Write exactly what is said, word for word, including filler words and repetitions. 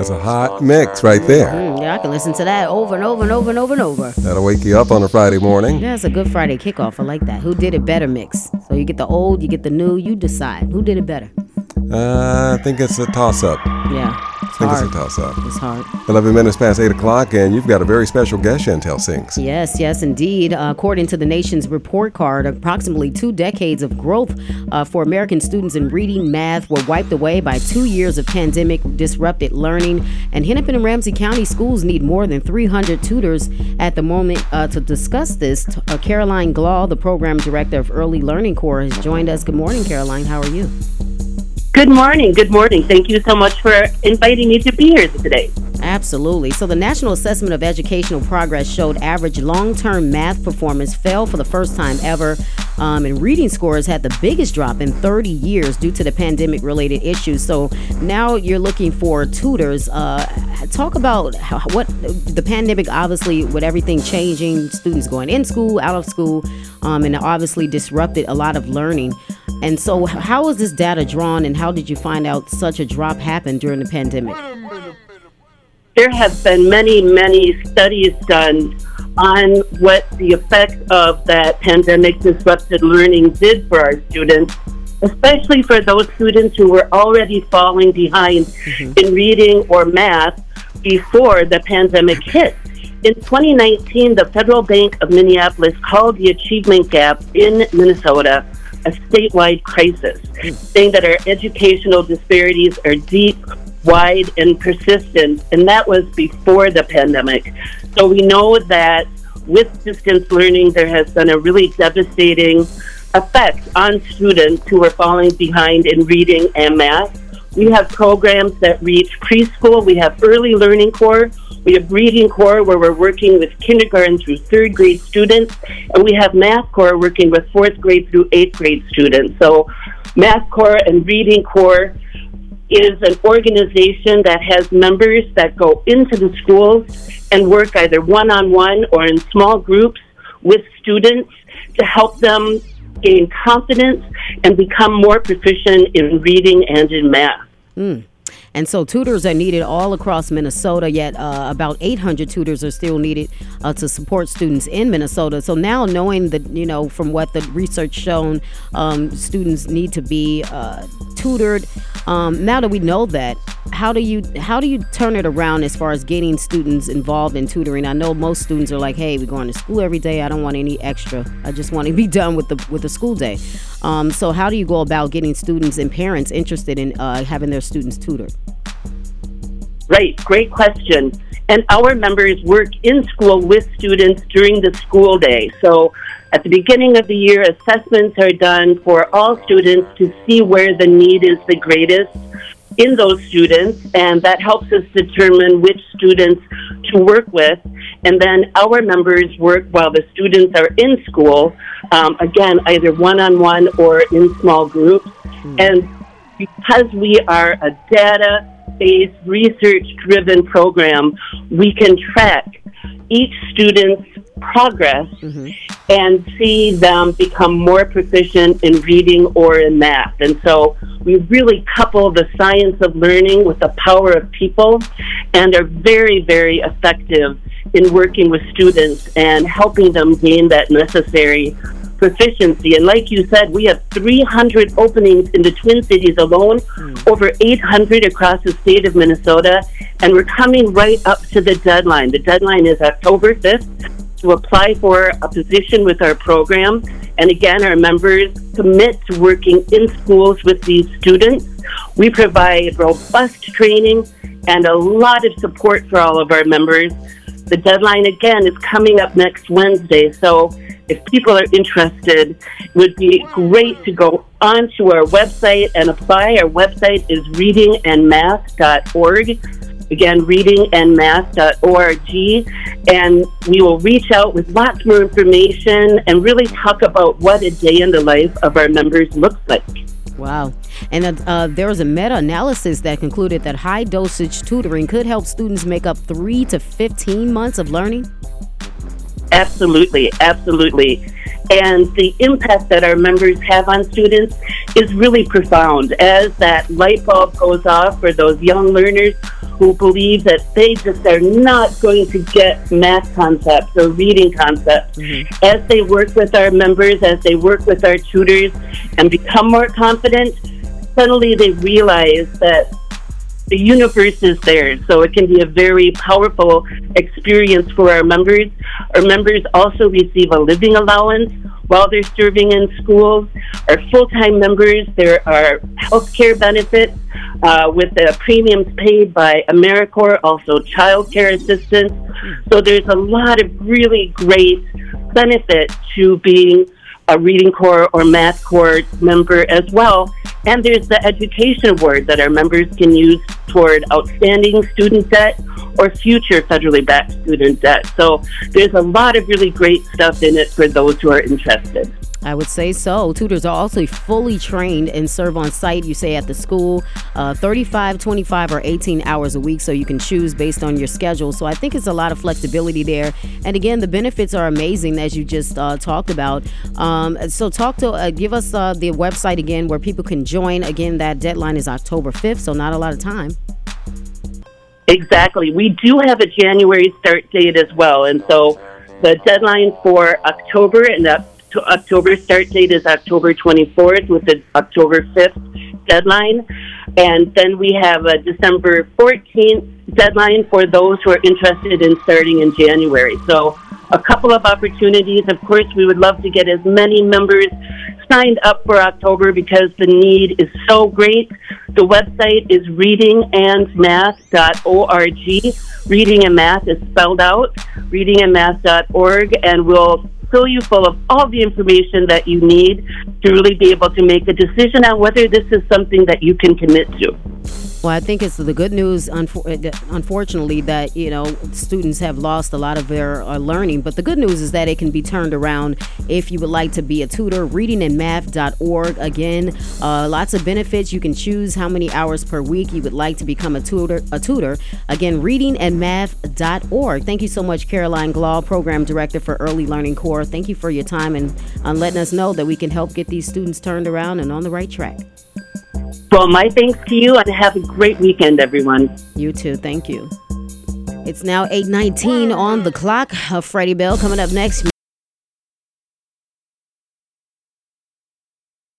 That's a hot mix right there. Mm, yeah, I can listen to that over and over and over and over and over. That'll wake you up on a Friday morning. Yeah, it's a good Friday kickoff. I like that. Who did it better mix. So you get the old, you get the new, you decide. Who did it better? Uh, I think it's a toss-up. Yeah. I think hard. It's a toss-up. It's hard. eleven minutes past eight o'clock, and you've got a very special guest, Chantel Sings. Yes, yes, indeed. Uh, according to the nation's report card, approximately two decades of growth uh, for American students in reading math were wiped away by two years of pandemic-disrupted learning. And Hennepin and Ramsey County schools need more than three hundred tutors at the moment. Uh, to discuss this, uh, Caroline Glaw, the program director of Early Learning Corps, has joined us. Good morning, Caroline. How are you? Good morning. Good morning. Thank you so much for inviting me to be here today. Absolutely. So the National Assessment of Educational Progress showed average long-term math performance fell for the first time ever, um, and reading scores had the biggest drop in thirty years due to the pandemic-related issues. So now you're looking for tutors. Uh, talk about how, what the pandemic, obviously, with everything changing, students going in school, out of school, um, and obviously disrupted a lot of learning. And so how was this data drawn, and how did you find out such a drop happened during the pandemic? There have been many, many studies done on what the effect of that pandemic disrupted learning did for our students, especially for those students who were already falling behind mm-hmm. in reading or math before the pandemic hit. In twenty nineteen, the Federal Bank of Minneapolis called the achievement gap in Minnesota a statewide crisis, saying that our educational disparities are deep, wide, and persistent, and that was before the pandemic. So we know that with distance learning, there has been a really devastating effect on students who are falling behind in reading and math. We have programs that reach preschool. We have Early Learning Corps. We have Reading Corps, where we're working with kindergarten through third grade students. And we have Math Corps, working with fourth grade through eighth grade students. So Math Corps and Reading Corps is an organization that has members that go into the schools and work either one-on-one or in small groups with students to help them gain confidence and become more proficient in reading and in math. Mm. And so tutors are needed all across Minnesota, yet uh, about eight hundred tutors are still needed uh, to support students in Minnesota. So now, knowing that, you know, from what the research shown, um, students need to be uh, tutored. Um, now that we know that, how do you how do you turn it around as far as getting students involved in tutoring? I know most students are like, hey, we're going to school every day. I don't want any extra. I just want to be done with the with the school day. Um, so how do you go about getting students and parents interested in uh, having their students tutored? Right. Great question. And our members work in school with students during the school day. So at the beginning of the year, assessments are done for all students to see where the need is the greatest in those students, and that helps us determine which students to work with. And then our members work while the students are in school, um, again, either one-on-one or in small groups. Mm-hmm. And because we are a data-based, research-driven program, we can track each student's progress mm-hmm. and see them become more proficient in reading or in math. And so we really couple the science of learning with the power of people, and are very, very effective in working with students and helping them gain that necessary proficiency. And like you said, we have three hundred openings in the Twin Cities alone, mm. over eight hundred across the state of Minnesota, and we're coming right up to the deadline. The deadline is October fifth. To apply for a position with our program. And again, our members commit to working in schools with these students. We provide robust training and a lot of support for all of our members. The deadline, again, is coming up next Wednesday. So if people are interested, it would be great to go onto our website and apply. Our website is reading and math dot org. Again, reading and math dot org, and we will reach out with lots more information and really talk about what a day in the life of our members looks like. Wow. And uh, there was a meta-analysis that concluded that high-dosage tutoring could help students make up three to fifteen months of learning? Absolutely, absolutely. And the impact that our members have on students is really profound. As that light bulb goes off for those young learners who believe that they just are not going to get math concepts or reading concepts. Mm-hmm. As they work with our members, as they work with our tutors and become more confident, suddenly they realize that the universe is there. So it can be a very powerful experience for our members. Our members also receive a living allowance while they're serving in schools. Our full-time members, there are health care benefits uh, with the premiums paid by AmeriCorps, also child care assistance. So there's a lot of really great benefit to being a Reading Corps or Math Corps member as well. And there's the education award that our members can use toward outstanding student debt or future federally backed student debt. So there's a lot of really great stuff in it for those who are interested. I would say so. Tutors are also fully trained and serve on site, you say, at the school, uh, thirty-five, twenty-five, or eighteen hours a week, so you can choose based on your schedule. So I think it's a lot of flexibility there. And again, the benefits are amazing, as you just uh, talked about. Um, so talk to, uh, give us uh, the website again where people can join. Again, that deadline is October fifth, so not a lot of time. Exactly. We do have a January start date as well. And so the deadline for October and the October start date is October twenty-fourth with the October fifth deadline. And then we have a December fourteenth deadline for those who are interested in starting in January. So a couple of opportunities. Of course, we would love to get as many members signed up for October because the need is so great. The website is reading and math dot org. Reading and Math is spelled out, reading and math dot org, and we'll fill you full of all the information that you need to really be able to make a decision on whether this is something that you can commit to. Well, I think it's the good news, unfortunately, that, you know, students have lost a lot of their uh, learning. But the good news is that it can be turned around if you would like to be a tutor. reading and math dot org. Again, uh, lots of benefits. You can choose how many hours per week you would like to become a tutor. A tutor. Again, reading and math dot org. Thank you so much, Caroline Glaw, Program Director for Early Learning Corps. Thank you for your time and uh, letting us know that we can help get these students turned around and on the right track. Well, my thanks to you, and have a great weekend, everyone. You too. Thank you. It's now eight nineteen on the clock. Freddie Bell coming up next.